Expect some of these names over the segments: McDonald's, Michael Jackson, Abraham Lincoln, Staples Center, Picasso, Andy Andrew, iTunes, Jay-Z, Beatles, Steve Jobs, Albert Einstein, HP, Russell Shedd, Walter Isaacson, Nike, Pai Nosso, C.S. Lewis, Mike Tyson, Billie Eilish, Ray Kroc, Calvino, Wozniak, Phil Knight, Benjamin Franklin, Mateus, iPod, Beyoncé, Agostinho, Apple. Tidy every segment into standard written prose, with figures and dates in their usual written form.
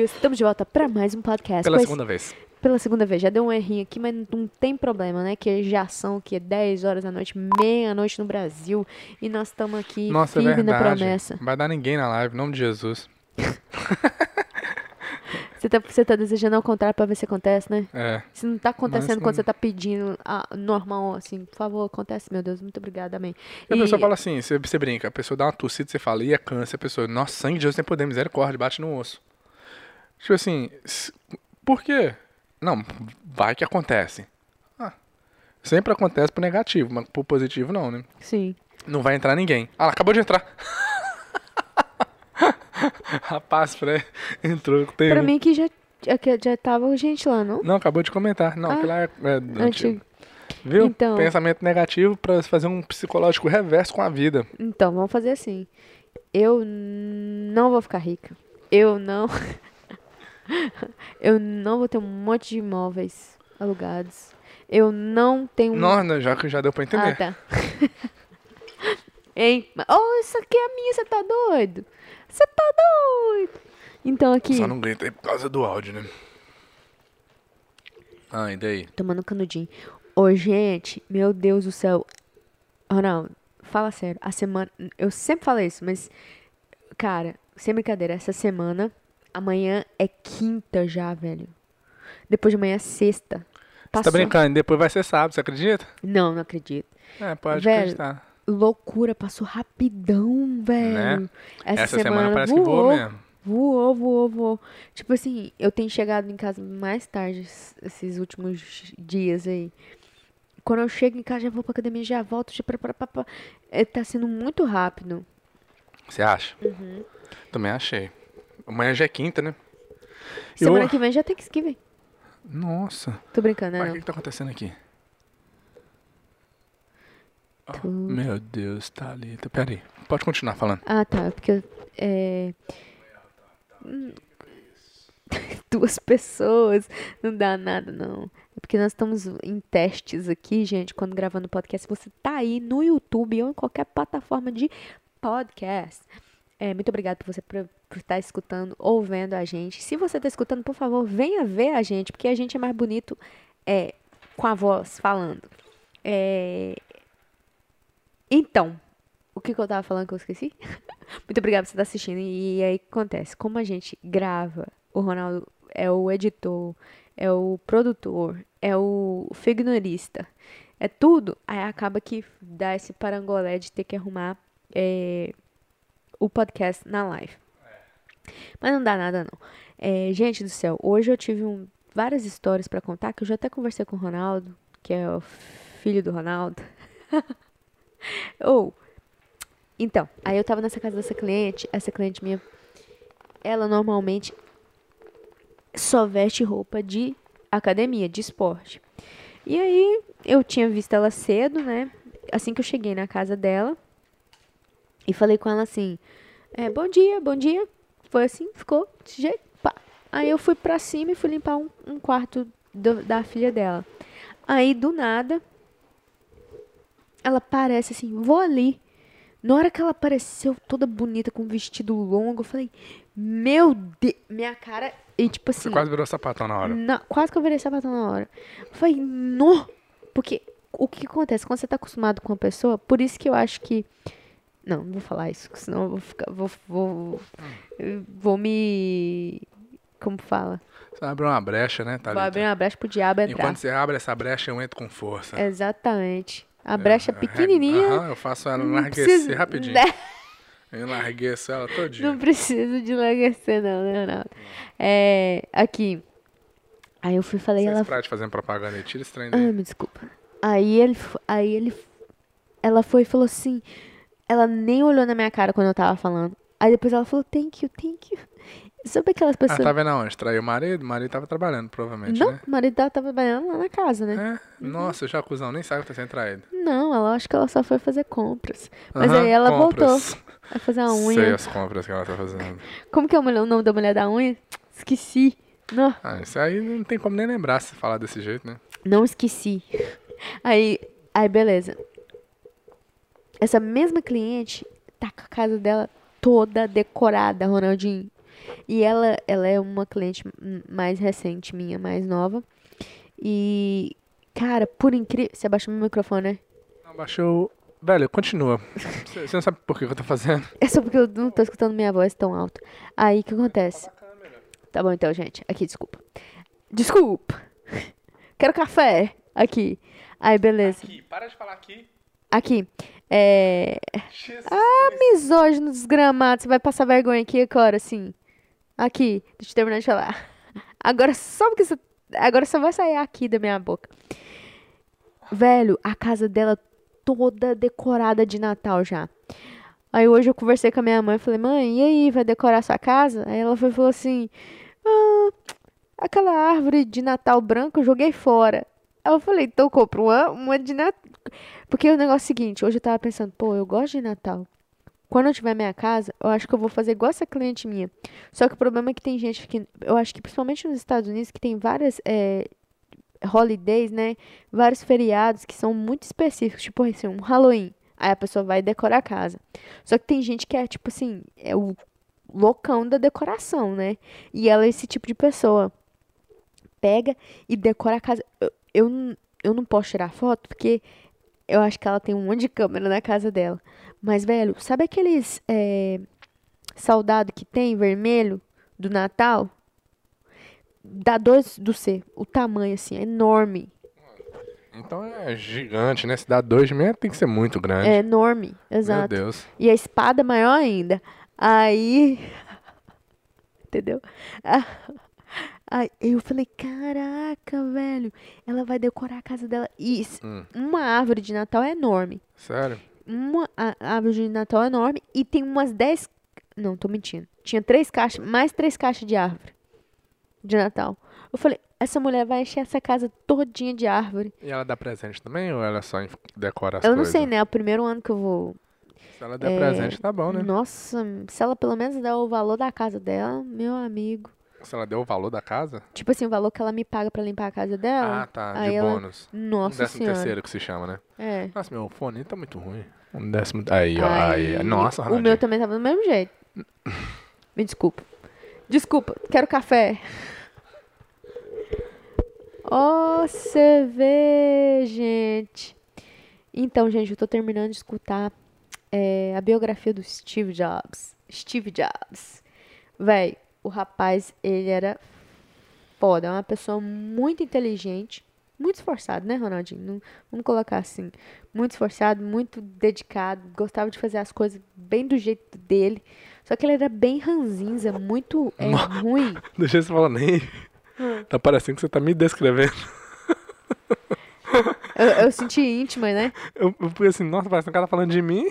Deus. Estamos de volta para mais um podcast. Pela segunda vez. Pela segunda vez. Já deu um errinho aqui, mas não tem problema, né? Que já são que 10 horas da noite, meia-noite no Brasil. E nós estamos aqui, firme na promessa. Não vai dar ninguém na live, em nome de Jesus. Você tá desejando ao contrário pra ver se acontece, né? É. Se não tá acontecendo quando você tá pedindo normal, assim, por favor, acontece, meu Deus, muito obrigada, amém. E a pessoa fala assim, você brinca, a pessoa dá uma tossida, você fala, e é câncer, a pessoa, nossa, sangue de Deus tem poder, misericórdia, bate no osso. Tipo assim, por quê? Não, vai que acontece. Sempre acontece pro negativo, mas pro positivo não, né? Sim. Não vai entrar ninguém. Ah, ela acabou de entrar. Rapaz, entrou. Pra mim que já tava gente lá, não? Não, acabou de comentar. Não, que lá é antigo. Viu? Então, pensamento negativo pra fazer um psicológico reverso com a vida. Então, vamos fazer assim. Eu não vou ficar rica. Eu não vou ter um monte de imóveis alugados. Eu não tenho... Não, já deu pra entender. Ah, tá. Hein? Oh, isso aqui é minha, você tá doido? Você tá doido? Então aqui... Só não grita aí por causa do áudio, né? Ah, e daí? Tomando canudinho. Ô, gente, meu Deus do céu. Ronaldo, fala sério. A semana... Eu sempre falo isso, mas... Cara, sem brincadeira, essa semana... Amanhã é quinta já, velho. Depois de amanhã é sexta. Passou. Você tá brincando? Depois vai ser sábado, você acredita? Não acredito. É, pode acreditar. Loucura, passou rapidão, velho. Né? Essa semana parece voou, que voou mesmo. Voou. Tipo assim, eu tenho chegado em casa mais tarde esses últimos dias aí. Quando eu chego em casa, já vou pra academia, já volto. Já pra. Tá sendo muito rápido. Você acha? Uhum. Também achei. Amanhã já é quinta, né? Semana que vem já tem Thanksgiving. Nossa. Tô brincando, né? Mas o que tá acontecendo aqui? Oh, meu Deus, tá ali. Pera aí, pode continuar falando. Ah, tá, porque... Duas pessoas, não dá nada, não. É porque nós estamos em testes aqui, gente, quando gravando podcast. Você tá aí no YouTube ou em qualquer plataforma de podcast. Muito obrigada por você... por estar escutando ou vendo a gente. Se você está escutando, por favor, venha ver a gente, porque a gente é mais bonito com a voz falando. Então, o que eu estava falando que eu esqueci? Muito obrigada por você estar assistindo. E aí, o que acontece? Como a gente grava, o Ronaldo é o editor, é o produtor, é o figurista, é tudo. Aí acaba que dá esse parangolé de ter que arrumar o podcast na live. Mas não dá nada, não. Gente do céu, hoje eu tive várias histórias pra contar, que eu já até conversei com o Ronaldo, que é o filho do Ronaldo. Então, aí eu tava nessa casa dessa cliente, essa cliente minha, ela normalmente só veste roupa de academia, de esporte. E aí, eu tinha visto ela cedo, né? Assim que eu cheguei na casa dela, e falei com ela assim, bom dia. Foi assim, ficou de jeito, pá. Aí eu fui pra cima e fui limpar um quarto da filha dela. Aí, do nada, ela parece assim, vou ali. Na hora que ela apareceu toda bonita, com um vestido longo, eu falei, meu Deus, minha cara... E tipo assim... Você quase virou sapatão na hora. Quase que eu virei sapatão na hora. Eu falei, não! Porque o que acontece? Quando você tá acostumado com uma pessoa, por isso que eu acho que... Não vou falar isso, senão eu vou ficar... Vou me... Como fala? Você abre uma brecha, né, Thalita? Vou abrir uma brecha pro diabo entrar. Enquanto você abre essa brecha, eu entro com força. Exatamente. A brecha pequenininha... eu faço ela enlarguecer rapidinho. Eu enlargueço ela todinha. Não preciso de enlarguecer, não, né, Ronaldo? Aqui. Aí eu fui e falei... Você está fazendo propaganda, tira esse trem daí. Ai, me desculpa. Ela foi e falou assim... Ela nem olhou na minha cara quando eu tava falando. Aí depois ela falou, thank you. Sobre aquelas pessoas... Ela tava vendo aonde? Traiu o marido? O marido tava trabalhando, provavelmente, né? Não, o marido tava trabalhando lá na casa, né? Nossa, o jacuzão nem sabe que tá sendo traído. Não, ela acho que ela só foi fazer compras. Mas aí ela voltou a fazer a unha. Sei as compras que ela tá fazendo. Como que é o nome da mulher da unha? Esqueci. Não. Ah, isso aí não tem como nem lembrar se falar desse jeito, né? Não esqueci. Aí beleza. Essa mesma cliente tá com a casa dela toda decorada, Ronaldinho. E ela é uma cliente mais recente minha, mais nova. E, cara, por incrível... Você abaixou meu microfone, né? Abaixou... Velho, continua. Você não sabe por que eu tô fazendo. É só porque eu não tô escutando minha voz tão alto. Aí, o que acontece? Tá bom, então, gente. Aqui, desculpa. Desculpa! Quero café! Aqui. Aí, beleza. Aqui, para de falar aqui. Aqui. É... Jesus. Ah, misógino desgramado. Você vai passar vergonha aqui agora, assim. Aqui. Deixa eu terminar de falar. Agora só porque você... Agora só vai sair aqui da minha boca. Velho, a casa dela... toda decorada de Natal já. Aí hoje eu conversei com a minha mãe, falei, mãe, e aí, vai decorar sua casa? Aí ela falou assim, aquela árvore de Natal branca eu joguei fora. Aí eu falei, então eu compro uma de Natal. Porque o negócio é o seguinte, hoje eu tava pensando, pô, eu gosto de Natal. Quando eu tiver minha casa, eu acho que eu vou fazer igual essa cliente minha. Só que o problema é que tem gente que, eu acho que principalmente nos Estados Unidos, que tem várias... holidays, né? Vários feriados que são muito específicos, tipo assim, um Halloween. Aí a pessoa vai decorar a casa. Só que tem gente que é, tipo assim, é o loucão da decoração, né? E ela é esse tipo de pessoa. Pega e decora a casa. Eu não posso tirar foto porque eu acho que ela tem um monte de câmera na casa dela. Mas, velho, sabe aqueles soldado que tem, vermelho, do Natal? Dá dois do C. O tamanho, assim, é enorme. Então é gigante, né? Se dá 2 de meia, tem que ser muito grande. É enorme, exato. Meu Deus. E a espada maior ainda. Aí... Entendeu? Aí eu falei, caraca, velho. Ela vai decorar a casa dela. Isso. Uma árvore de Natal é enorme. Sério? Uma árvore de Natal é enorme. E tem umas 10... Não, tô mentindo. Tinha 3 caixas, mais 3 caixas de árvore. De Natal. Eu falei, essa mulher vai encher essa casa todinha de árvore. E ela dá presente também ou ela só decora as coisas? Eu não sei, né? É o primeiro ano que eu vou... Se ela der presente, tá bom, né? Nossa, se ela pelo menos der o valor da casa dela, meu amigo. Se ela deu o valor da casa? Tipo assim, o valor que ela me paga pra limpar a casa dela. Ah, tá. De ela... bônus. Nossa senhora. 13º que se chama, né? É. Nossa, meu fone tá muito ruim. Aí, ó. Aí. Nossa, Ronaldinho. O meu também tava do mesmo jeito. Me desculpa. Desculpa, quero café. Ó, você vê, gente. Então, gente, eu tô terminando de escutar a biografia do Steve Jobs. Steve Jobs. Véi, o rapaz, ele era foda. É uma pessoa muito inteligente. Muito esforçado, né, Ronaldinho? Não, vamos colocar assim. Muito esforçado, muito dedicado. Gostava de fazer as coisas bem do jeito dele. Só que ele era bem ranzinza, muito ruim. Deixa você falar nem. Tá parecendo que você tá me descrevendo. Eu senti íntima, né? Eu fui assim, nossa, parece que o cara tá falando de mim.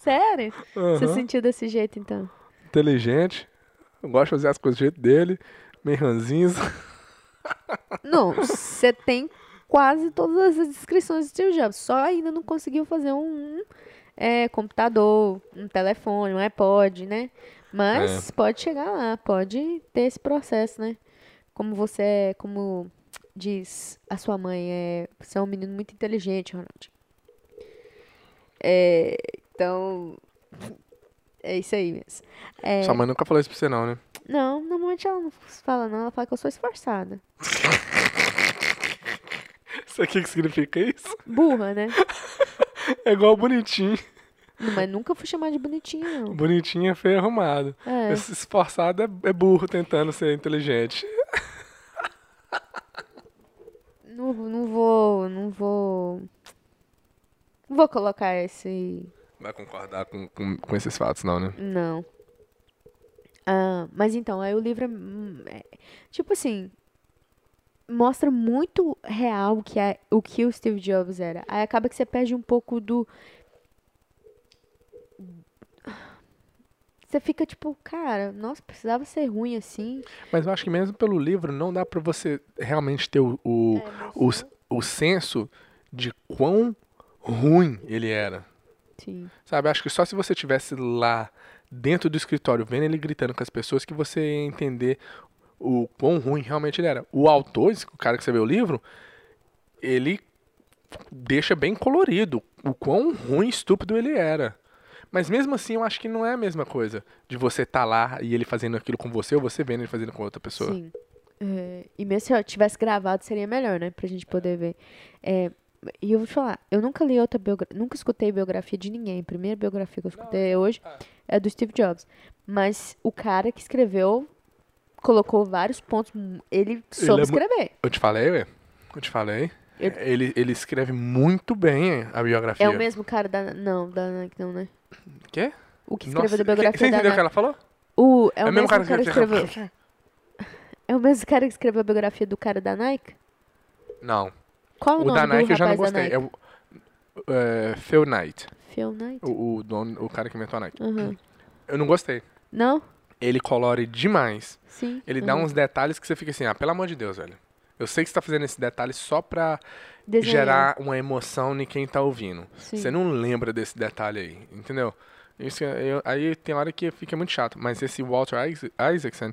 Sério? Uhum. Você sentiu desse jeito, então? Inteligente. Eu gosto de fazer as coisas do jeito dele. Meio ranzinza. Não, você tem quase todas as descrições do Steve Jobs. Só ainda não conseguiu fazer um computador, um telefone, um iPod, né? Mas pode chegar lá, pode ter esse processo, né? Como diz a sua mãe, você é um menino muito inteligente, Ronald. Então, é isso aí mesmo. Sua mãe nunca falou isso pra você, não, né? Não, normalmente ela não fala não, ela fala que eu sou esforçada. Sabe o que significa isso? Burra, né? É igual bonitinho. Não, mas nunca fui chamada de bonitinha, não. Bonitinha é feio arrumado. Esforçado é burro tentando ser inteligente. Não vou colocar esse... Vai concordar com esses fatos, não, né? Não. Ah, mas então, aí o livro tipo assim, mostra muito real o que o Steve Jobs era. Aí acaba que você perde um pouco do... Você fica tipo, cara, nossa, precisava ser ruim assim. Mas eu acho que mesmo pelo livro não dá pra você realmente ter o senso de quão ruim ele era. Sim. Sabe, acho que só se você tivesse lá dentro do escritório, vendo ele gritando com as pessoas, que você ia entender o quão ruim realmente ele era. O autor, o cara que escreveu o livro, ele deixa bem colorido o quão ruim e estúpido ele era. Mas mesmo assim, eu acho que não é a mesma coisa de você estar lá e ele fazendo aquilo com você ou você vendo ele fazendo com outra pessoa. Sim. E mesmo se eu tivesse gravado, seria melhor, né? Pra gente poder ver. E eu vou te falar, eu nunca li outra biografia, nunca escutei biografia de ninguém. A primeira biografia que eu escutei hoje é do Steve Jobs. Mas o cara que escreveu colocou vários pontos, ele soube escrever. Eu te falei. Ele escreve muito bem a biografia. É o mesmo cara da... Não, da Nike não, né? Quê? O que escreveu da biografia da Nike. Você entendeu o que ela falou? É o mesmo cara que escreveu... É o mesmo cara que escreveu a biografia do cara da Nike? Não. Qual o nome da Nike? Eu já não gostei. É o Phil Knight. Phil Knight? O dono, o cara que inventou a Nike. Uhum. Eu não gostei. Não? Ele colore demais. Sim. Ele dá uns detalhes que você fica assim, pelo amor de Deus, velho. Eu sei que você tá fazendo esse detalhe só pra gerar uma emoção em quem tá ouvindo. Sim. Você não lembra desse detalhe aí, entendeu? Isso, aí tem hora que fica muito chato. Mas esse Walter Isaacson,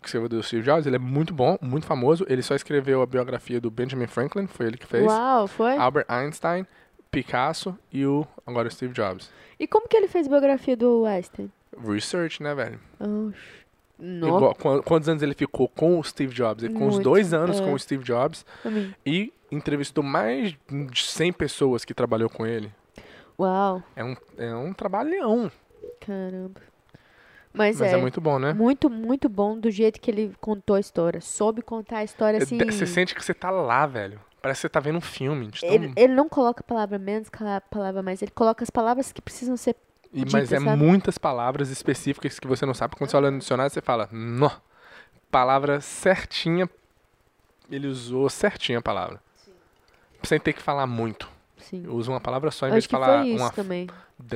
que escreveu do Steve Jobs, ele é muito bom, muito famoso. Ele só escreveu a biografia do Benjamin Franklin, foi ele que fez. Uau, foi? Albert Einstein, Picasso e agora o Steve Jobs. E como que ele fez a biografia do Einstein? Research, né, velho? Igual, quantos anos ele ficou com o Steve Jobs? Ele ficou uns 2 anos com o Steve Jobs e entrevistou mais de 100 pessoas que trabalhou com ele. Uau! É um trabalhão. Caramba. Mas é muito bom, né? Muito, muito bom do jeito que ele contou a história. Soube contar a história assim... Você sente que você tá lá, velho. Parece que você tá vendo um filme. Ele não coloca palavra menos, palavra mais. Ele coloca as palavras que precisam ser... Mas é muitas palavras específicas que você não sabe. Quando você olha no dicionário, você fala... Nó! Palavra certinha. Ele usou certinha a palavra. Sim. Sem ter que falar muito. Sim. Usa uma palavra só, em vez de falar uma...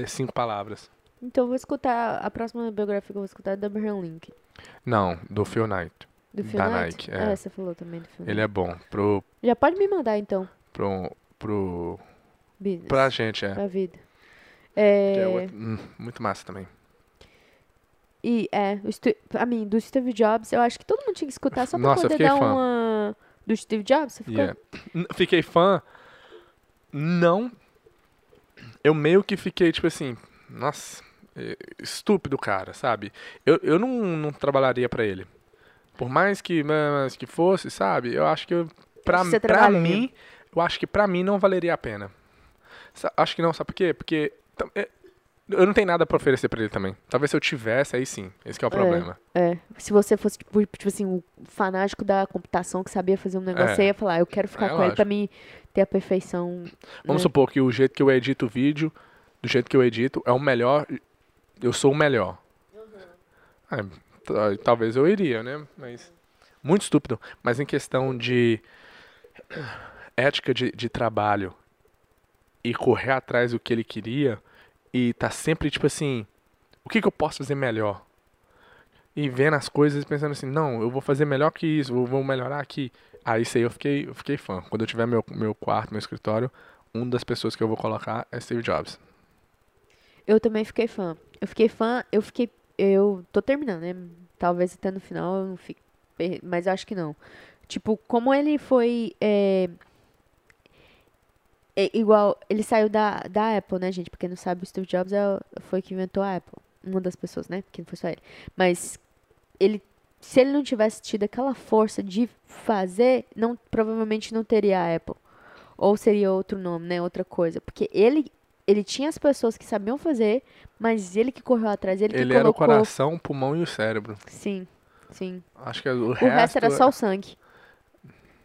5 palavras. Então eu vou escutar... A próxima biografia que eu vou escutar é da Abraham Lincoln. Não, do Phil Knight. Do Phil Knight? Nike, é, você falou também do Phil Knight. Ele é bom. Já pode me mandar, então. Business. Pra gente, Pra vida. Muito massa também. Do Steve Jobs, eu acho que todo mundo tinha que escutar só pra poder dar fã. Do Steve Jobs? Você ficou... Fiquei fã. Não. Eu meio que fiquei, tipo assim... Nossa, estúpido cara, sabe? Eu não trabalharia pra ele. Por mais que fosse, sabe? Eu acho que pra mim não valeria a pena. Acho que não, sabe por quê? Porque eu não tenho nada pra oferecer pra ele também. Talvez se eu tivesse, aí sim. Esse que é o problema. Se você fosse, tipo assim, um fanático da computação que sabia fazer um negócio, você ia falar, eu quero ficar com ele pra mim ter a perfeição. Vamos supor que o jeito que eu edito o vídeo... Do jeito que eu edito, é o melhor. Eu sou o melhor. Uhum. Talvez eu iria, né? Mas muito estúpido. Mas em questão de ética de trabalho e correr atrás do que ele queria e tá sempre tipo assim, o que eu posso fazer melhor? E vendo as coisas pensando assim, não, eu vou fazer melhor que isso, eu vou melhorar aqui. Isso aí eu fiquei fã. Quando eu tiver meu quarto, meu escritório, uma das pessoas que eu vou colocar é Steve Jobs. Eu também fiquei fã. Eu tô terminando, né? Talvez até no final eu não fique... Mas acho que não. Tipo, como ele foi... igual... Ele saiu da Apple, né, gente? Pra quem não sabe, o Steve Jobs foi que inventou a Apple. Uma das pessoas, né? Porque não foi só ele. Mas ele... Se ele não tivesse tido aquela força de fazer, provavelmente não teria a Apple. Ou seria outro nome, né? Outra coisa. Porque ele tinha as pessoas que sabiam fazer, mas ele que correu atrás, ele que colocou... Ele era o coração, o pulmão e o cérebro. Sim, sim. Acho que o resto era só o sangue,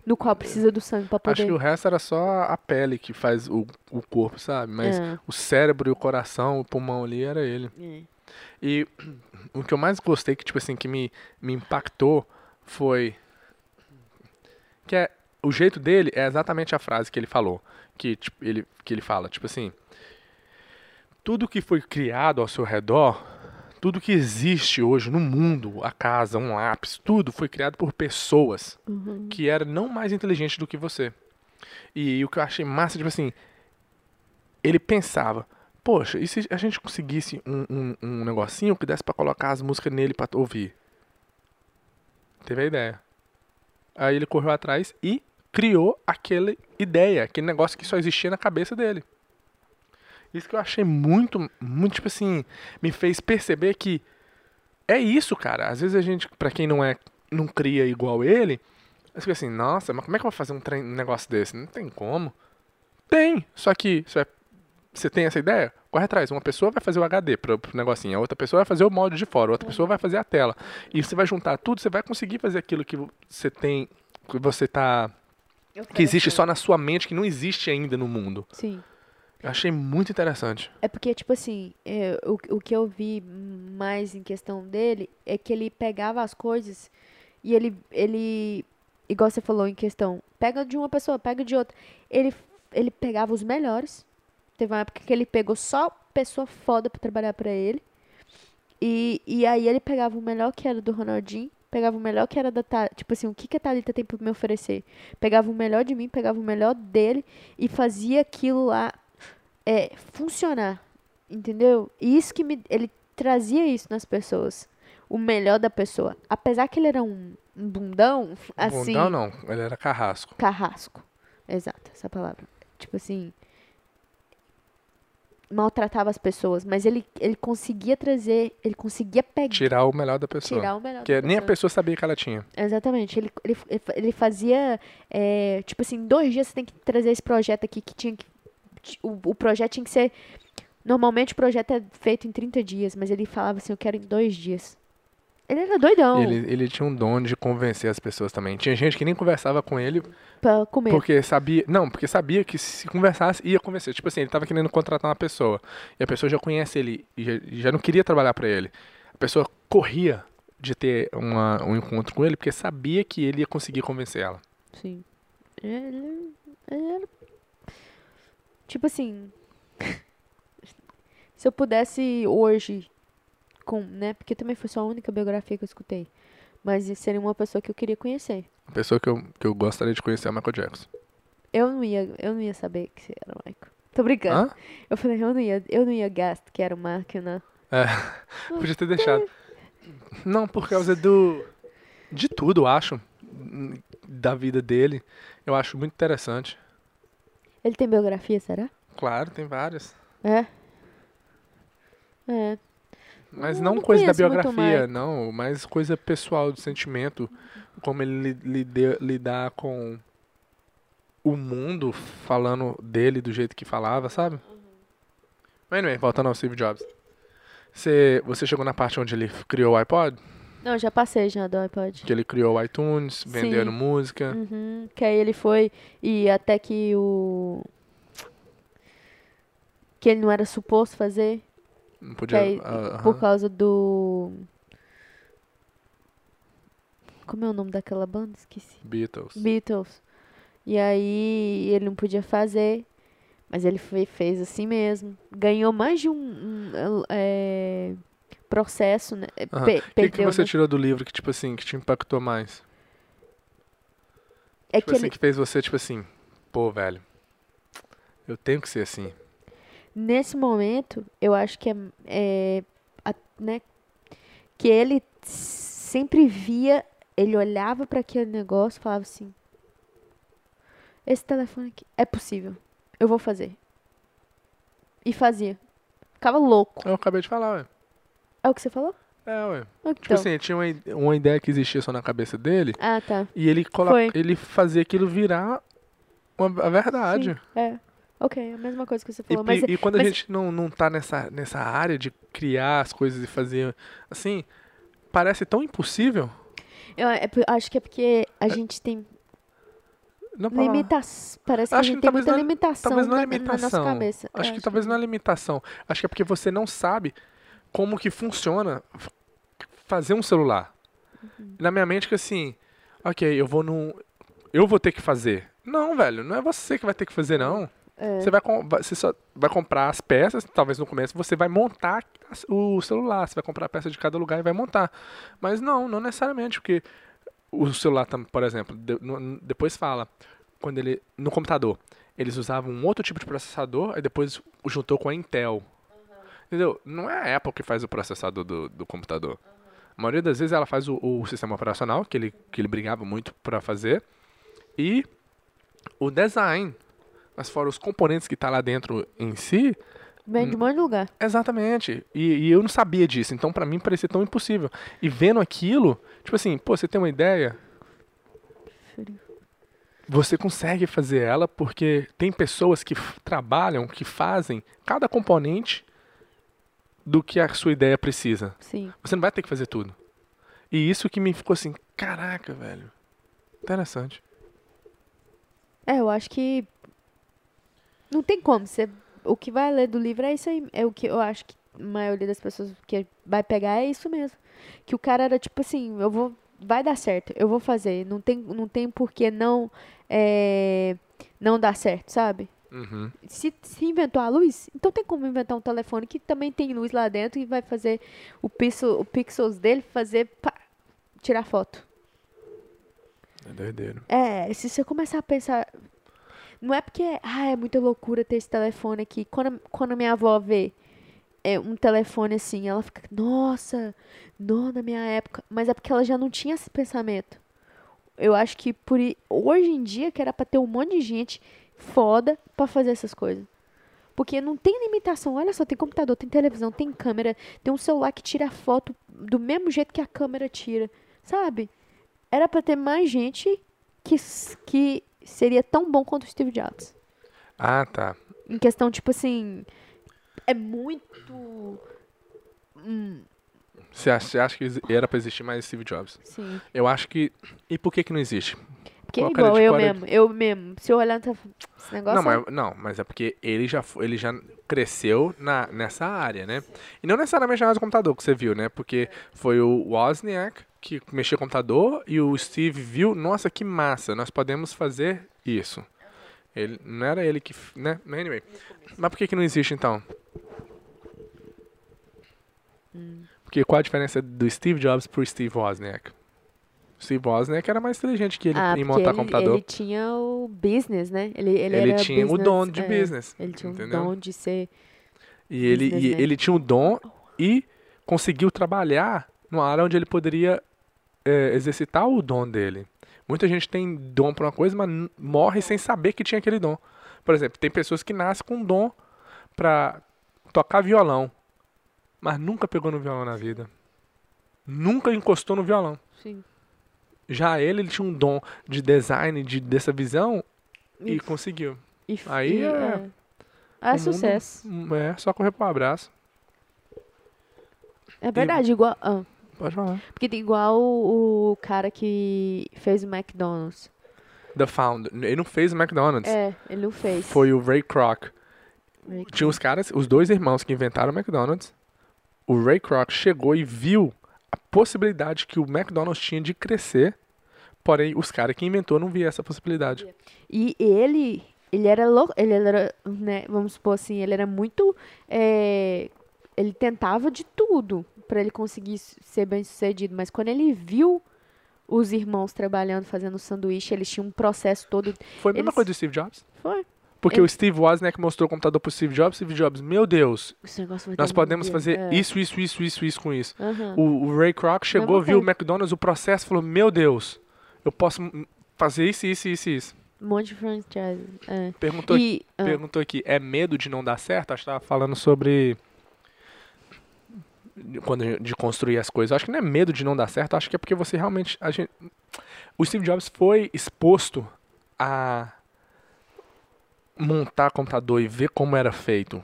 no qual precisa do sangue pra poder... Acho que o resto era só a pele que faz o corpo, sabe? Mas o cérebro e o coração, o pulmão ali, era ele. E o que eu mais gostei, que tipo assim, que me impactou, foi... Que o jeito dele é exatamente a frase que ele falou. Que ele fala, tipo assim... Tudo que foi criado ao seu redor, tudo que existe hoje no mundo, a casa, um lápis, tudo foi criado por pessoas que eram não mais inteligentes do que você. E o que eu achei massa, tipo assim, ele pensava, poxa, e se a gente conseguisse um negocinho que desse pra colocar as músicas nele pra ouvir? Teve a ideia. Aí ele correu atrás e criou aquela ideia, aquele negócio que só existia na cabeça dele. Isso que eu achei muito, muito, tipo assim, me fez perceber que é isso, cara. Às vezes a gente, pra quem não cria igual ele, você fica assim, nossa, mas como é que eu vou fazer um negócio desse? Não tem como. Tem, só que você tem essa ideia, corre atrás. Uma pessoa vai fazer o HD pro negocinho, a outra pessoa vai fazer o molde de fora, a outra pessoa vai fazer a tela. E você vai juntar tudo, você vai conseguir fazer aquilo que você tem, que você tá... Que existe só na sua mente, que não existe ainda no mundo. Sim. Eu achei muito interessante. É porque, tipo assim, o que eu vi mais em questão dele é que ele pegava as coisas e ele igual você falou em questão, pega de uma pessoa, pega de outra. Ele pegava os melhores. Teve uma época que ele pegou só pessoa foda pra trabalhar pra ele. E aí ele pegava o melhor que era do Ronaldinho, pegava o melhor que era da Thalita, tipo assim, o que a Thalita tem pra me oferecer? Pegava o melhor de mim, pegava o melhor dele e fazia aquilo lá funcionar, entendeu? E isso que ele trazia isso nas pessoas, o melhor da pessoa. Apesar que ele era um bundão, assim... Bundão não, ele era carrasco. Carrasco, exato, essa palavra. Tipo assim, maltratava as pessoas, mas ele conseguia trazer, ele conseguia pegar... Tirar o melhor da pessoa. Tirar o melhor da pessoa. Nem a pessoa sabia que ela tinha. Exatamente. Ele fazia... tipo assim, em 2 dias você tem que trazer esse projeto aqui que tinha que... O projeto tinha que ser... Normalmente o projeto é feito em 30 dias, mas ele falava assim, eu quero em 2 dias. Ele era doidão. Ele tinha um dom de convencer as pessoas também. Tinha gente que nem conversava com ele... Pra comer. Porque sabia que se conversasse, ia convencer. Tipo assim, ele tava querendo contratar uma pessoa. E a pessoa já conhece ele e já não queria trabalhar pra ele. A pessoa corria de ter um encontro com ele porque sabia que ele ia conseguir convencer ela. Sim. Ele era... Tipo assim... Se eu pudesse hoje... Porque também foi só a única biografia que eu escutei. Mas seria uma pessoa que eu queria conhecer. A pessoa que eu gostaria de conhecer é o Michael Jackson. Eu não ia saber que era o Michael. Tô brincando. Hã? Eu falei, eu não ia gastar que era o Mark, não. Podia ter deixado. Não, por causa de tudo, eu acho. Da vida dele. Eu acho muito interessante. Ele tem biografia, será? Claro, tem várias. É. Mas não coisa da biografia, não. Mas coisa pessoal, do sentimento. Como ele lidar com o mundo falando dele do jeito que falava, sabe? Uhum. Mas, anyway, voltando ao Steve Jobs. Você chegou na parte onde ele criou o iPod? Não, já passei já do iPod. Que ele criou o iTunes, vendendo música. Uhum, que aí ele foi e até que o... Que ele não era suposto fazer... Não podia, aí, por causa do... Como é o nome daquela banda? Esqueci. Beatles. E aí ele não podia fazer, mas ele fez assim mesmo. Ganhou mais de um processo, né? O que você tirou do livro que, tipo assim, que te impactou mais? É tipo que assim, que fez você, tipo assim, pô, velho, eu tenho que ser assim. Nesse momento, eu acho que que ele sempre via, ele olhava para aquele negócio e falava assim, esse telefone aqui é possível, eu vou fazer. E fazia. Ficava louco. Eu acabei de falar, ué. É o que você falou? É, ué. Então. Tipo assim, tinha uma ideia que existia só na cabeça dele. Ah, tá. E ele fazia aquilo virar a verdade. Sim, é. Ok, é a mesma coisa que você falou. Mas quando a gente não tá nessa área de criar as coisas e fazer... Assim, parece tão impossível. Eu acho que é porque a gente tem... Limitação. Parece que a gente tem muita limitação na nossa cabeça. Acho que talvez não é limitação. Acho que é porque você não sabe como que funciona fazer um celular. Uhum. Na minha mente que assim... Ok, eu vou ter que fazer. Não, velho, não é você que vai ter que fazer, não. É. Você só vai comprar as peças, talvez no começo você vai montar o celular, você vai comprar a peça de cada lugar e vai montar. Mas não necessariamente, porque o celular, por exemplo, depois fala, quando ele no computador, eles usavam um outro tipo de processador, aí depois juntou com a Intel. Uhum. Entendeu? Não é a Apple que faz o processador do computador. Uhum. A maioria das vezes ela faz o sistema operacional, que ele brigava muito pra fazer, e o design. Mas fora os componentes que tá lá dentro em si, Vem de um monte de lugar. Exatamente. E eu não sabia disso. Então, pra mim, parecia tão impossível. E vendo aquilo, tipo assim, pô, você tem uma ideia? Frio. Você consegue fazer ela porque tem pessoas que trabalham, que fazem cada componente do que a sua ideia precisa. Sim. Você não vai ter que fazer tudo. E isso que me ficou assim, caraca, velho. Interessante. É, eu acho que não tem como. Você, o que vai ler do livro é isso aí. É o que eu acho que a maioria das pessoas que vai pegar é isso mesmo. Que o cara era tipo assim, eu vou, vai dar certo, eu vou fazer. Não tem por que não dar certo, sabe? Uhum. Se inventou a luz, então tem como inventar um telefone que também tem luz lá dentro e vai fazer o pixels dele fazer, pá, tirar foto. É doideiro. É, se você começar a pensar... Não é porque é muita loucura ter esse telefone aqui. Quando a minha avó vê um telefone assim, ela fica, nossa, não, na minha época. Mas é porque ela já não tinha esse pensamento. Eu acho que hoje em dia que era pra ter um monte de gente foda pra fazer essas coisas. Porque não tem limitação. Olha só, tem computador, tem televisão, tem câmera, tem um celular que tira foto do mesmo jeito que a câmera tira. Sabe? Era pra ter mais gente que seria tão bom quanto o Steve Jobs. Ah, tá. Em questão, tipo assim, é muito... Você acha que era pra existir mais Steve Jobs? Sim. Eu acho que... E por que não existe? Porque é igual eu mesmo. Se eu olhar esse negócio... Não, mas é porque ele já cresceu nessa área, né? E não necessariamente na área do computador que você viu, né? Porque foi o Wozniak... que mexia o computador, e o Steve viu, nossa, que massa, nós podemos fazer isso. Ele, não era ele que... né? Anyway. Mas por que não existe, então? Porque qual a diferença do Steve Jobs pro Steve Wozniak? O Steve Wozniak era mais inteligente que ele em montar computador. Ele tinha o business, né? Ele era tinha business, o dom de business. Ele tinha o dom de ser... E ele tinha o dom e conseguiu trabalhar numa área onde ele poderia... exercitar o dom dele. Muita gente tem dom pra uma coisa, mas morre sem saber que tinha aquele dom. Por exemplo, tem pessoas que nascem com dom pra tocar violão, mas nunca pegou no violão na vida. Nunca encostou no violão. Sim. Já ele tinha um dom de design, dessa visão, e conseguiu. Aí é sucesso. Só correr pro abraço. É verdade, igual... Pode falar. Porque tem igual o cara que fez o McDonald's. The Founder. Ele não fez o McDonald's. É, ele não fez. Foi o Ray Kroc. Tinha os caras, os dois irmãos que inventaram o McDonald's. O Ray Kroc chegou e viu a possibilidade que o McDonald's tinha de crescer. Porém, os caras que inventou não viam essa possibilidade. E ele era louco. Ele era, né, vamos supor assim, ele era muito... ele tentava de tudo para ele conseguir ser bem-sucedido, mas quando ele viu os irmãos trabalhando, fazendo sanduíche, eles tinham um processo todo... Foi a mesma coisa do Steve Jobs? Foi. Porque o Steve Wozniak mostrou o computador pro Steve Jobs, meu Deus, nós podemos fazer isso com isso. Uhum. O Ray Kroc chegou, viu o McDonald's, o processo, falou, meu Deus, eu posso fazer isso. Um monte de franchise. Perguntou aqui, é medo de não dar certo? Acho que tava falando sobre... de construir as coisas. Eu acho que não é medo de não dar certo, eu acho que é porque você realmente... O Steve Jobs foi exposto a montar computador e ver como era feito.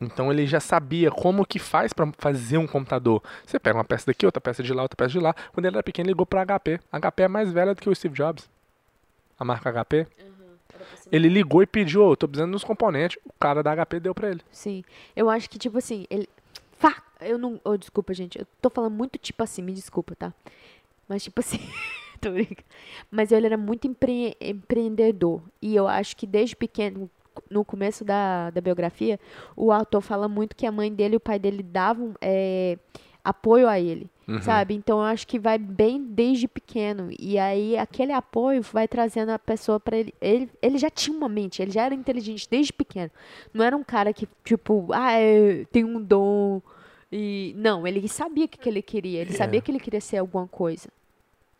Então ele já sabia como que faz pra fazer um computador. Você pega uma peça daqui, outra peça de lá, outra peça de lá. Quando ele era pequeno, ele ligou pra HP. A HP é mais velha do que o Steve Jobs. A marca HP. Ele ligou e pediu, tô precisando dos componentes. O cara da HP deu pra ele. Sim. Eu acho que, tipo assim, ele... desculpa, gente. Eu tô falando muito tipo assim, me desculpa, tá? Mas tipo assim, tô brincando. Mas ele era muito empreendedor. E eu acho que desde pequeno, no começo da biografia, o autor fala muito que a mãe dele e o pai dele davam apoio a ele, sabe? Então eu acho que vai bem desde pequeno. E aí aquele apoio vai trazendo a pessoa pra ele. Ele já tinha uma mente, ele já era inteligente desde pequeno. Não era um cara que, tipo, tem um dom. E não, ele sabia o que ele queria. Ele sabia que ele queria ser alguma coisa.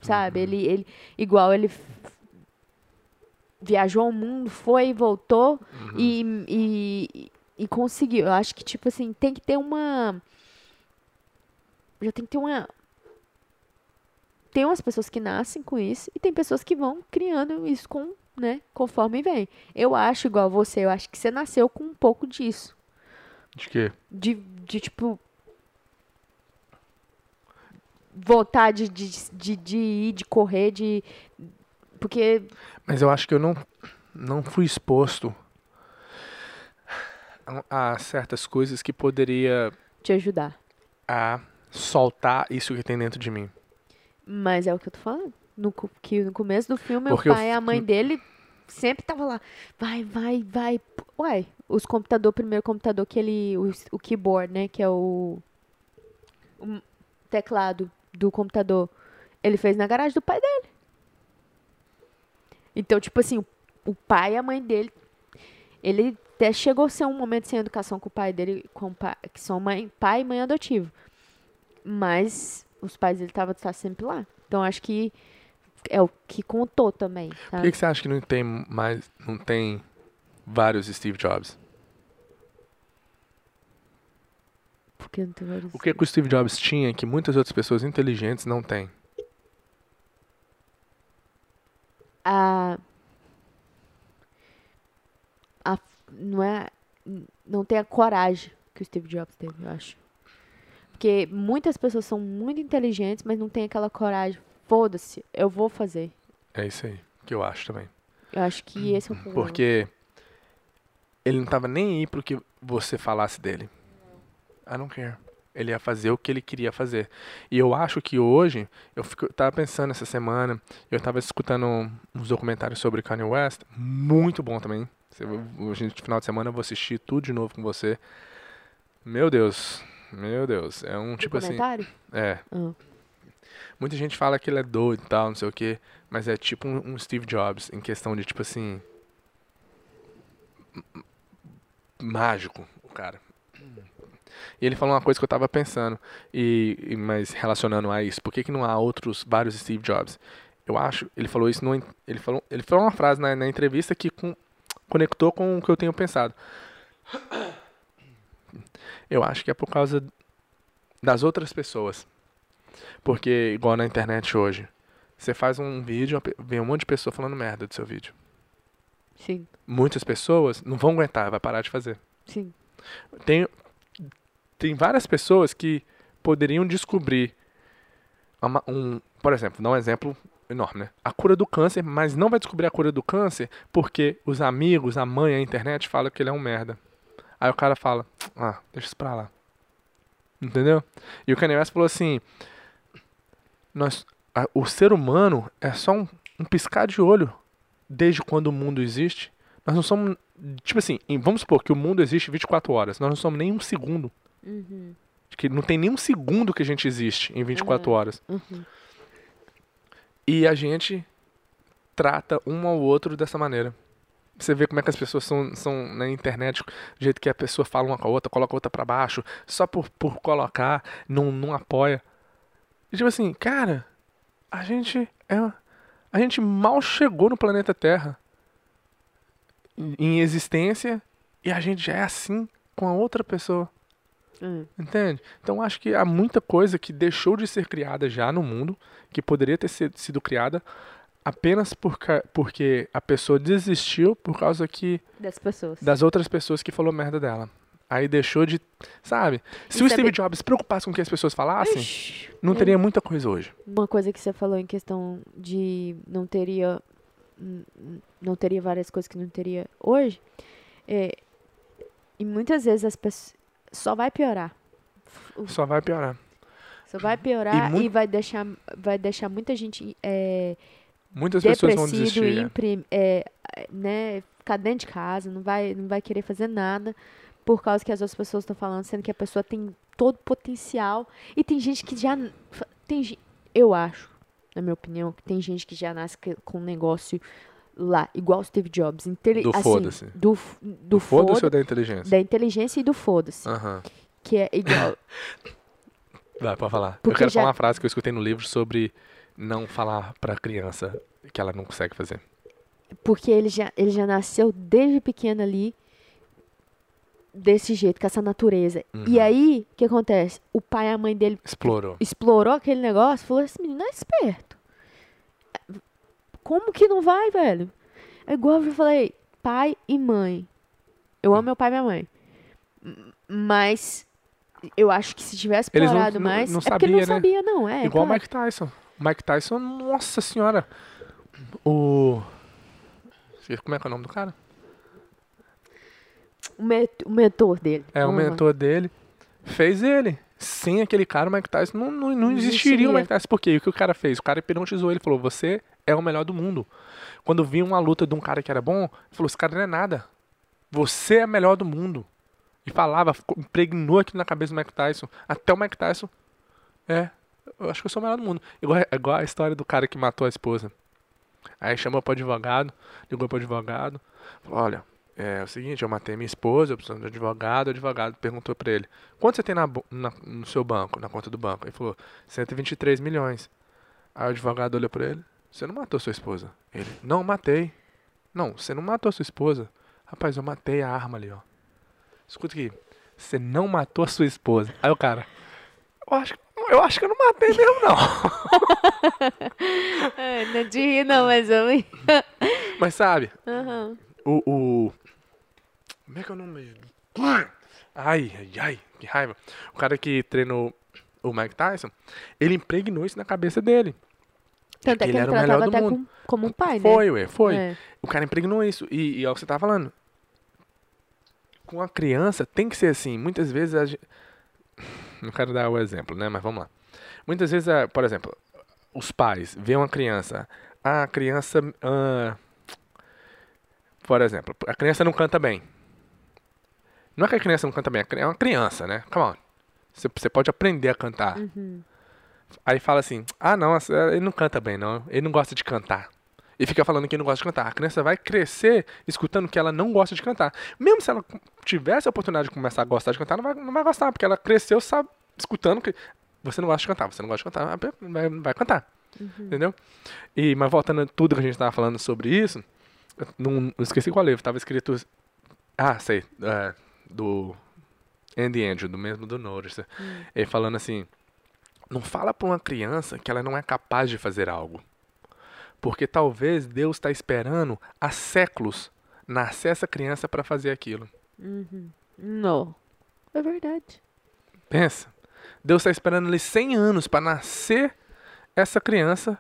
Sabe? Ele igual ele viajou ao mundo, foi e voltou. E E conseguiu. Eu acho que, tipo assim, tem que ter uma... Já tem que ter uma... Tem umas pessoas que nascem com isso e tem pessoas que vão criando isso com, né, conforme vem. Eu acho igual você, eu acho que você nasceu com um pouco disso. De quê? De tipo... Vontade de ir, de correr, de... Porque... Mas eu acho que eu não fui exposto a certas coisas que poderia... Te ajudar. A soltar isso que tem dentro de mim. Mas é o que eu tô falando. Que no começo do filme, porque meu pai e a mãe dele sempre tava lá. Vai, vai, vai. Uai, os computadores, o primeiro computador que ele... O keyboard, né? Que é o teclado do computador. Ele fez na garagem do pai dele. Então, tipo assim, o pai e a mãe dele... Ele até chegou a ser um momento sem educação com o pai dele, que são pai e mãe adotivo. Mas... Os pais dele estavam sempre lá. Então, acho que é o que contou também. Tá? Por que você acha que não tem vários Steve Jobs? Por que não tem vários? O que o Steve Jobs tinha que muitas outras pessoas inteligentes não têm? Não tem a coragem que o Steve Jobs teve, eu acho. Porque muitas pessoas são muito inteligentes, mas não tem aquela coragem. Foda-se, eu vou fazer. É isso aí, que eu acho também. Eu acho que esse é o problema. Porque ele não tava nem aí pro que você falasse dele. I don't care. Ele ia fazer o que ele queria fazer. E eu acho que hoje, eu tava pensando essa semana, eu tava escutando uns documentários sobre Kanye West, muito bom também. Hoje, no final de semana, eu vou assistir tudo de novo com você. Meu Deus, é um tipo assim... É. Uhum. Muita gente fala que ele é doido e tal, não sei o quê, mas é tipo um Steve Jobs em questão de, tipo assim... Mágico, o cara. E ele falou uma coisa que eu tava pensando, mas relacionando a isso, por que não há vários Steve Jobs? Eu acho, ele falou isso, ele falou uma frase na entrevista que conectou com o que eu tenho pensado. Eu acho que é por causa das outras pessoas. Porque, igual na internet hoje, você faz um vídeo, vem um monte de pessoa falando merda do seu vídeo. Sim. Muitas pessoas não vão aguentar, vai parar de fazer. Sim. Tem várias pessoas que poderiam descobrir, por exemplo, dá um exemplo enorme, né? A cura do câncer, mas não vai descobrir a cura do câncer porque os amigos, a mãe, a internet falam que ele é um merda. Aí o cara fala, deixa isso pra lá. Entendeu? E o Kanye West falou assim, o ser humano é só um piscar de olho desde quando o mundo existe. Nós não somos, tipo assim, vamos supor que o mundo existe 24 horas. Nós não somos nem um segundo. Uhum. Que não tem nem um segundo que a gente existe em 24 horas. Uhum. E a gente trata um ao outro dessa maneira. Você vê como é que as pessoas são na internet, do jeito que a pessoa fala uma com a outra, coloca a outra pra baixo, só por colocar, não apoia. E tipo assim, cara, a gente mal chegou no planeta Terra em existência e a gente já é assim com a outra pessoa. Entende? Então acho que há muita coisa que deixou de ser criada já no mundo, que poderia ter sido criada, apenas porque a pessoa desistiu por causa que... Das outras pessoas que falou merda dela. Aí deixou de... Sabe? Se o Steve Jobs se preocupasse com o que as pessoas falassem, não teria muita coisa hoje. Uma coisa que você falou em questão de não teria várias coisas que não teria hoje. E muitas vezes as pessoas... Só vai piorar. E vai deixar muita gente... Muitas pessoas vão desistir. Ficar dentro de casa, não vai querer fazer nada por causa que as outras pessoas estão falando, sendo que a pessoa tem todo o potencial. E tem gente que já... eu acho, na minha opinião, que tem gente que já nasce com um negócio lá, igual o Steve Jobs. Do foda-se. Do foda-se ou da inteligência? Da inteligência e do foda-se. Uhum. Que é igual... Vai, pode falar. Porque eu quero falar uma frase que eu escutei no livro sobre... Não falar pra criança que ela não consegue fazer. Porque ele já nasceu desde pequeno ali desse jeito, com essa natureza. Uhum. E aí, o que acontece? O pai e a mãe dele... Explorou aquele negócio, falou, esse menino é esperto. Como que não vai, velho? É igual eu falei, pai e mãe. Eu amo meu pai e minha mãe. Mas eu acho que se tivesse explorado mais... Não sabia, porque ele não sabia, não. É, igual o Mike Tyson. Mike Tyson, nossa senhora. Como é que é o nome do cara? O mentor dele. É, o mentor dele fez ele. Sem aquele cara, o Mike Tyson não existiria o Mike Tyson. Por quê? O que o cara fez? O cara hipnotizou ele, falou, você é o melhor do mundo. Quando viu uma luta de um cara que era bom, ele falou, esse cara não é nada. Você é o melhor do mundo. E falava, impregnou aquilo na cabeça do Mike Tyson. Até o Mike Tyson, eu acho que eu sou o melhor do mundo. Igual a história do cara que matou a esposa. Aí chamou pro advogado, ligou pro advogado, falou, olha... É o seguinte, eu matei minha esposa, eu preciso de advogado. O advogado perguntou pra ele, quanto você tem no seu banco, na conta do banco? Ele falou, 123 milhões. Aí o advogado olhou pra ele, você não matou sua esposa? Ele, não, matei. Não, você não matou sua esposa. Rapaz, eu matei a arma ali, ó. Escuta aqui, você não matou a sua esposa. Aí o cara, eu acho que eu não matei mesmo, não. Não te ri não, mas eu... Mas sabe, como é que é o nome dele? Ai, que raiva. O cara que treinou o Mike Tyson, ele impregnou isso na cabeça dele. Tanto é que ele era o melhor do mundo. Como um pai, né? Foi. É. O cara impregnou isso. E é o que você tá falando. Com a criança tem que ser assim. Muitas vezes a gente... Não quero dar o exemplo, né? Mas vamos lá. Muitas vezes, por exemplo, os pais veem uma criança. A criança... Por exemplo, a criança não canta bem. Não é que a criança não canta bem, é uma criança, né? Come on. Você pode aprender a cantar. Uhum. Aí fala assim, não, ele não canta bem, não. Ele não gosta de cantar. E fica falando que ele não gosta de cantar. A criança vai crescer escutando que ela não gosta de cantar. Mesmo se ela tivesse a oportunidade de começar a gostar de cantar, não vai gostar, porque ela cresceu escutando que você não gosta de cantar, vai cantar. Uhum. Entendeu? Mas voltando a tudo que a gente estava falando sobre isso, não esqueci qual livro, estava escrito... sei, do Andy Andrew, do mesmo do Nourice. Ele falando assim, não fala para uma criança que ela não é capaz de fazer algo. Porque talvez Deus está esperando há séculos nascer essa criança para fazer aquilo. Uhum. Não. É verdade. Pensa. Deus está esperando ali 100 anos para nascer essa criança...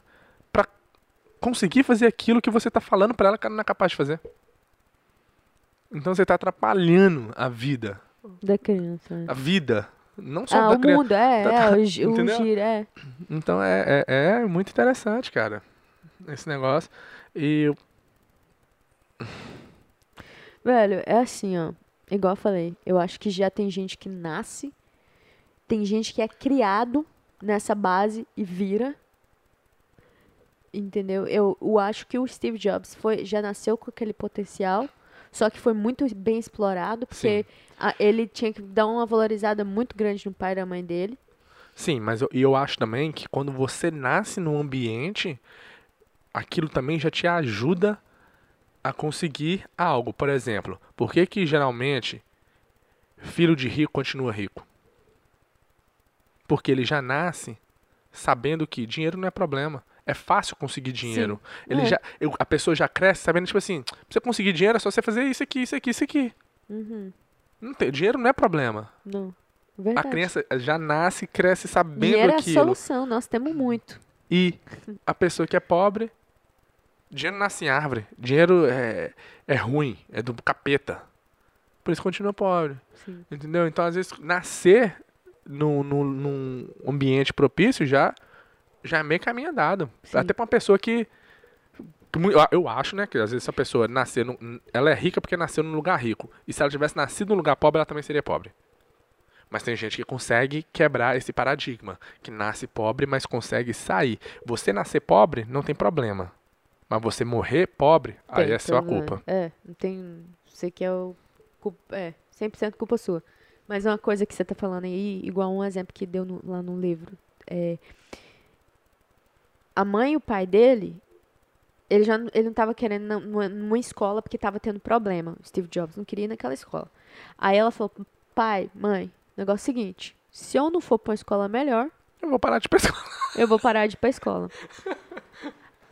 conseguir fazer aquilo que você está falando para ela que ela não é capaz de fazer. Então você está atrapalhando a vida. Da criança. A vida. Não só da criança. O mundo, o giro. Então é muito interessante, cara. Esse negócio. Velho, é assim, ó. Igual eu falei. Eu acho que já tem gente que nasce. Tem gente que é criado nessa base e vira. Entendeu? Eu acho que o Steve Jobs já nasceu com aquele potencial, só que foi muito bem explorado, porque ele tinha que dar uma valorizada muito grande no pai e na mãe dele. Sim, mas eu acho também que quando você nasce num ambiente, aquilo também já te ajuda a conseguir algo. Por exemplo, por que geralmente filho de rico continua rico? Porque ele já nasce sabendo que dinheiro não é problema. É fácil conseguir dinheiro. A pessoa já cresce sabendo, tipo assim, pra você conseguir dinheiro é só você fazer isso aqui. Uhum. Dinheiro não é problema. Não. Verdade. A criança já nasce e cresce sabendo aquilo. Dinheiro é a solução, nós temos muito. E a pessoa que é pobre, dinheiro nasce em árvore. Dinheiro é ruim, é do capeta. Por isso continua pobre. Sim. Entendeu? Então, às vezes, nascer num ambiente propício já é meio caminho andado. Sim. Até pra uma pessoa que... Eu acho, né? Que às vezes essa pessoa nascer... Ela é rica porque nasceu num lugar rico. E se ela tivesse nascido num lugar pobre, ela também seria pobre. Mas tem gente que consegue quebrar esse paradigma. Que nasce pobre, mas consegue sair. Você nascer pobre, não tem problema. Mas você morrer pobre, aí é sua culpa. Não tem... Você que é o... 100% culpa sua. Mas uma coisa que você tá falando aí, igual um exemplo que deu lá no livro. A mãe e o pai dele, ele não estava querendo numa escola porque estava tendo problema. O Steve Jobs não queria ir naquela escola. Aí ela falou, pai, mãe, negócio é o seguinte, se eu não for pra uma escola melhor... eu vou parar de ir pra escola. Eu vou parar de ir pra escola.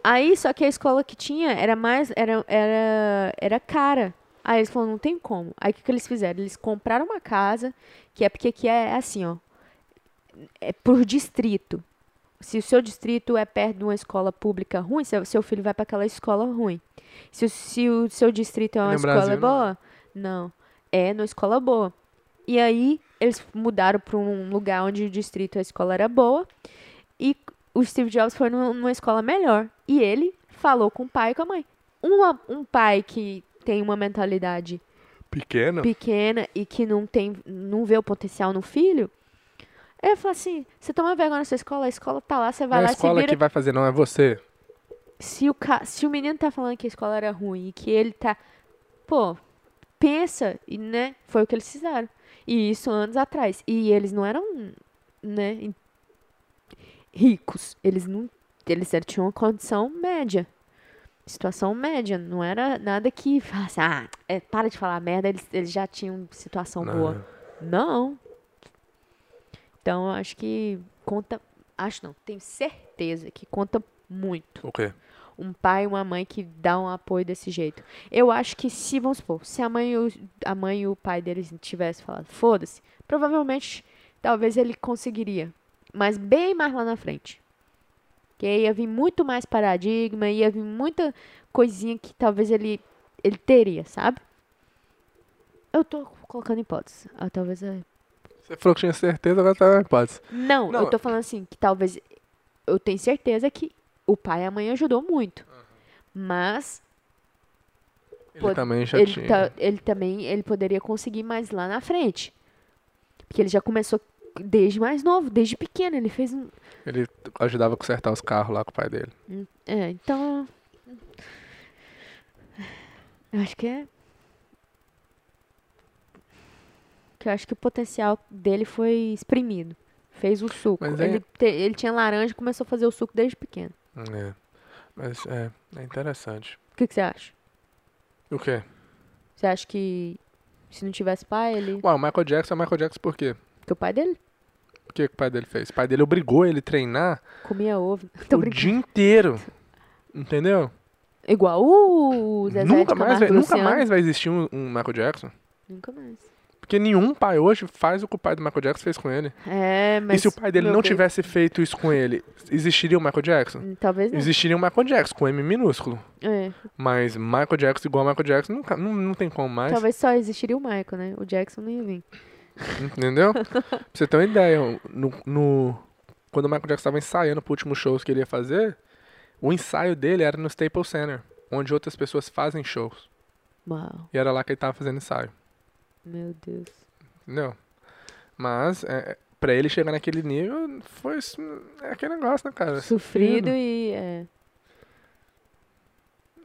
Aí, só que a escola que tinha era mais... Era cara. Aí eles falaram, não tem como. Aí o que eles fizeram? Eles compraram uma casa, que é porque aqui é assim, ó. É por distrito. Se o seu distrito é perto de uma escola pública ruim, seu filho vai para aquela escola ruim. Se o seu distrito é uma escola boa, não. É numa escola boa. E aí, eles mudaram para um lugar onde o distrito, a escola era boa. E o Steve Jobs foi numa escola melhor. E ele falou com o pai e com a mãe. Um pai que tem uma mentalidade pequena e que não vê o potencial no filho... Ele falou assim, você toma vergonha na sua escola, a escola tá lá, você vai lá e se vira. Não é a escola que vai fazer, não é você. Se o menino tá falando que a escola era ruim e que ele tá... Pô, pensa, e, né? Foi o que eles fizeram. E isso anos atrás. E eles não eram, né, ricos. Eles tinham uma condição média. Situação média. Não era nada que... Ah, para de falar merda, eles já tinham situação boa. Não. Então, acho que conta... Acho não, tenho certeza que conta muito. O quê? Um pai e uma mãe que dá um apoio desse jeito. Eu acho que se, vamos supor, se a mãe e o pai deles tivessem falado, foda-se, provavelmente, talvez ele conseguiria. Mas bem mais lá na frente. Porque ia vir muito mais paradigma, ia vir muita coisinha que talvez ele teria, sabe? Eu tô colocando hipóteses. Ah, talvez... Você falou que tinha certeza, agora tá na hipótese. Não, eu tô falando assim, que talvez... Eu tenho certeza que o pai e a mãe ajudou muito. Uhum. Mas... Ele poderia conseguir mais lá na frente. Porque ele já começou desde mais novo, desde pequeno. Ele fez um... Ele ajudava a consertar os carros lá com o pai dele. É, então... Eu acho que é... que eu acho que o potencial dele foi exprimido. Fez o suco. Ele tinha laranja e começou a fazer o suco desde pequeno. É. Mas é interessante. O que você acha? O quê? Você acha que se não tivesse pai, ele... Uau, o Michael Jackson é Michael Jackson por quê? Porque o pai dele... O que o pai dele fez? O pai dele obrigou ele a treinar... Comia ovo. O dia inteiro. Entendeu? Igual o Zezé de Camargo Luciano. Nunca mais vai existir um Michael Jackson. Nunca mais. Porque nenhum pai hoje faz o que o pai do Michael Jackson fez com ele. É, mas... E se o pai dele não tivesse feito isso com ele, existiria o Michael Jackson? Talvez não. Existiria o Michael Jackson, com M minúsculo. É. Mas Michael Jackson igual Michael Jackson, não tem como mais. Talvez só existiria o Michael, né? O Jackson não ia vir. Entendeu? Pra você ter uma ideia, quando o Michael Jackson estava ensaiando pro último show que ele ia fazer, o ensaio dele era no Staples Center, onde outras pessoas fazem shows. Uau. E era lá que ele tava fazendo ensaio. Meu Deus. Não. Mas, pra ele chegar naquele nível, foi aquele negócio, né, cara? Sofrido e...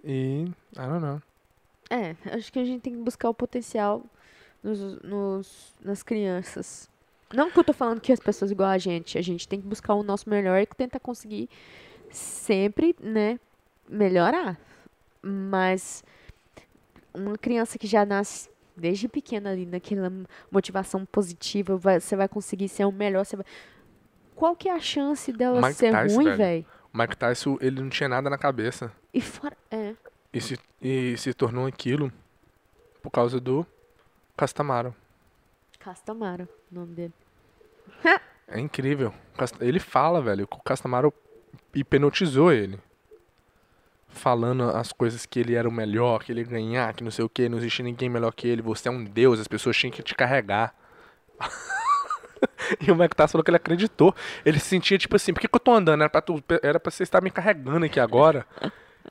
I don't know. É, acho que a gente tem que buscar o potencial nas crianças. Não que eu tô falando que as pessoas igual a gente tem que buscar o nosso melhor e tentar conseguir sempre, né, melhorar. Mas uma criança que já nasce desde pequena ali, naquela motivação positiva, você vai conseguir ser o melhor. Qual que é a chance dela ser ruim, velho? O Mike Tyson, ele não tinha nada na cabeça. E fora... É. E se tornou aquilo por causa do Cus D'Amato. Cus D'Amato, o nome dele. É incrível. Ele fala, velho, que o Cus D'Amato hipnotizou ele. Falando as coisas que ele era o melhor, que ele ia ganhar, que não sei o que, não existia ninguém melhor que ele, você é um deus, as pessoas tinham que te carregar. E o Mike Tyson falou que ele acreditou. Ele se sentia tipo assim, por que eu tô andando? Era pra você estar me carregando aqui agora.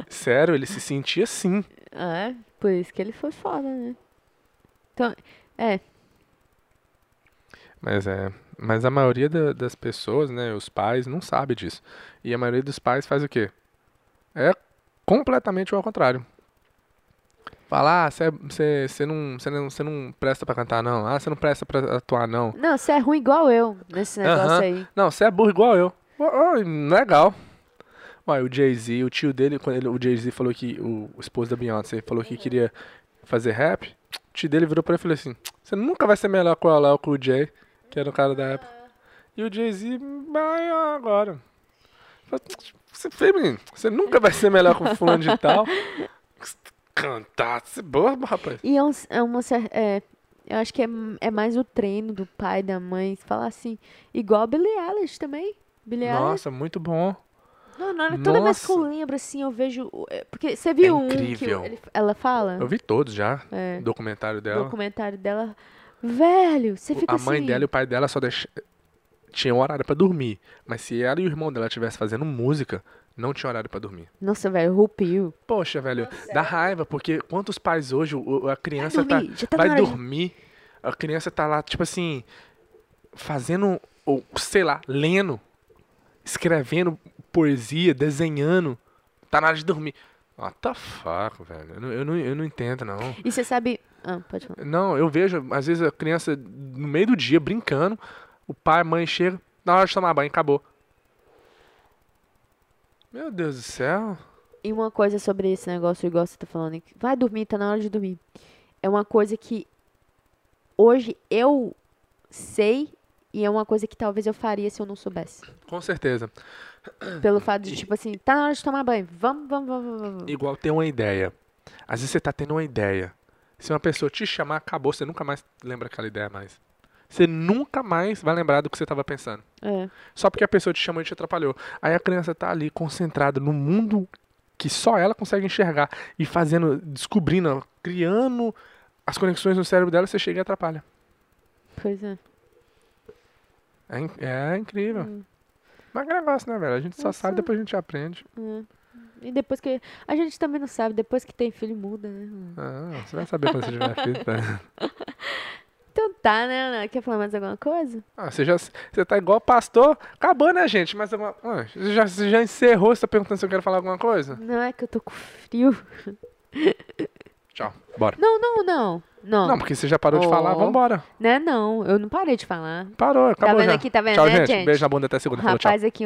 Sério, ele se sentia assim. É, por isso que ele foi foda, né? Então, é. Mas a maioria das pessoas, né, os pais, não sabe disso. E a maioria dos pais faz o quê? É completamente ao contrário. Falar, ah, você não presta pra cantar, não. Ah, você não presta pra atuar, não. Não, você é ruim igual eu, nesse negócio aí. Não, você é burro igual eu. Oh, legal. Ué, o Jay-Z, o tio dele, quando o Jay-Z falou que... O esposo da Beyoncé falou que queria fazer rap. tio dele virou pra ele e falou assim, você nunca vai ser melhor que o Jay, que era o cara da época. E o Jay-Z, agora. Você fez, menino, você nunca vai ser melhor que o fulano de tal. Cantar, você é boa, rapaz. E eu acho que é mais o treino do pai e da mãe, falar assim, igual a Billie Eilish também. Billie Eilish. Nossa, muito bom. Não, toda vez que eu lembro, assim, eu vejo... Porque você viu incrível. Ela fala? Eu vi todos já, documentário dela. Velho, você fica assim... A mãe dela e o pai dela só tinha um horário pra dormir. Mas se ela e o irmão dela estivessem fazendo música, não tinha horário pra dormir. Nossa, velho, rupiu. Poxa, velho, dá raiva, porque quantos pais hoje, a criança vai dormir, a criança tá lá, tipo assim, fazendo, ou sei lá, lendo, escrevendo... poesia, desenhando, tá na hora de dormir. What the fuck, velho? Eu não entendo, não. E você sabe... Ah, pode falar. Não, eu vejo, às vezes, a criança no meio do dia, brincando, o pai, a mãe chega, na hora de tomar banho, acabou. Meu Deus do céu. E uma coisa sobre esse negócio, igual você tá falando, vai dormir, tá na hora de dormir. É uma coisa que hoje eu sei e é uma coisa que talvez eu faria se eu não soubesse. Com certeza. Pelo fato de, tipo assim, tá na hora de tomar banho, vamos. Igual ter uma ideia. Às vezes você tá tendo uma ideia. Se uma pessoa te chamar, acabou, você nunca mais lembra aquela ideia mais. Você nunca mais vai lembrar do que você tava pensando. É. Só porque a pessoa te chamou e te atrapalhou. Aí a criança tá ali, concentrada no mundo que só ela consegue enxergar. E fazendo, descobrindo, criando as conexões no cérebro dela, você chega e atrapalha. Pois é. É incrível. Mas é negócio, né, velho? A gente só sabe, depois a gente aprende. E depois que... A gente também não sabe. Depois que tem filho, muda, né? Você vai saber quando você tiver filho, tá? Então tá, né, Ana? Quer falar mais alguma coisa? Você tá igual pastor. Acabou, né, gente? Mas você já encerrou? Você tá perguntando se eu quero falar alguma coisa? Não, é que eu tô com frio. Tchau. Bora. Não. Não, porque você já parou de falar, vambora. Não, eu não parei de falar. Parou, acabou já. Tá vendo já. Aqui, tá vendo, tchau, né, gente? Beijo na bunda, até segunda. Falou, tchau. Aqui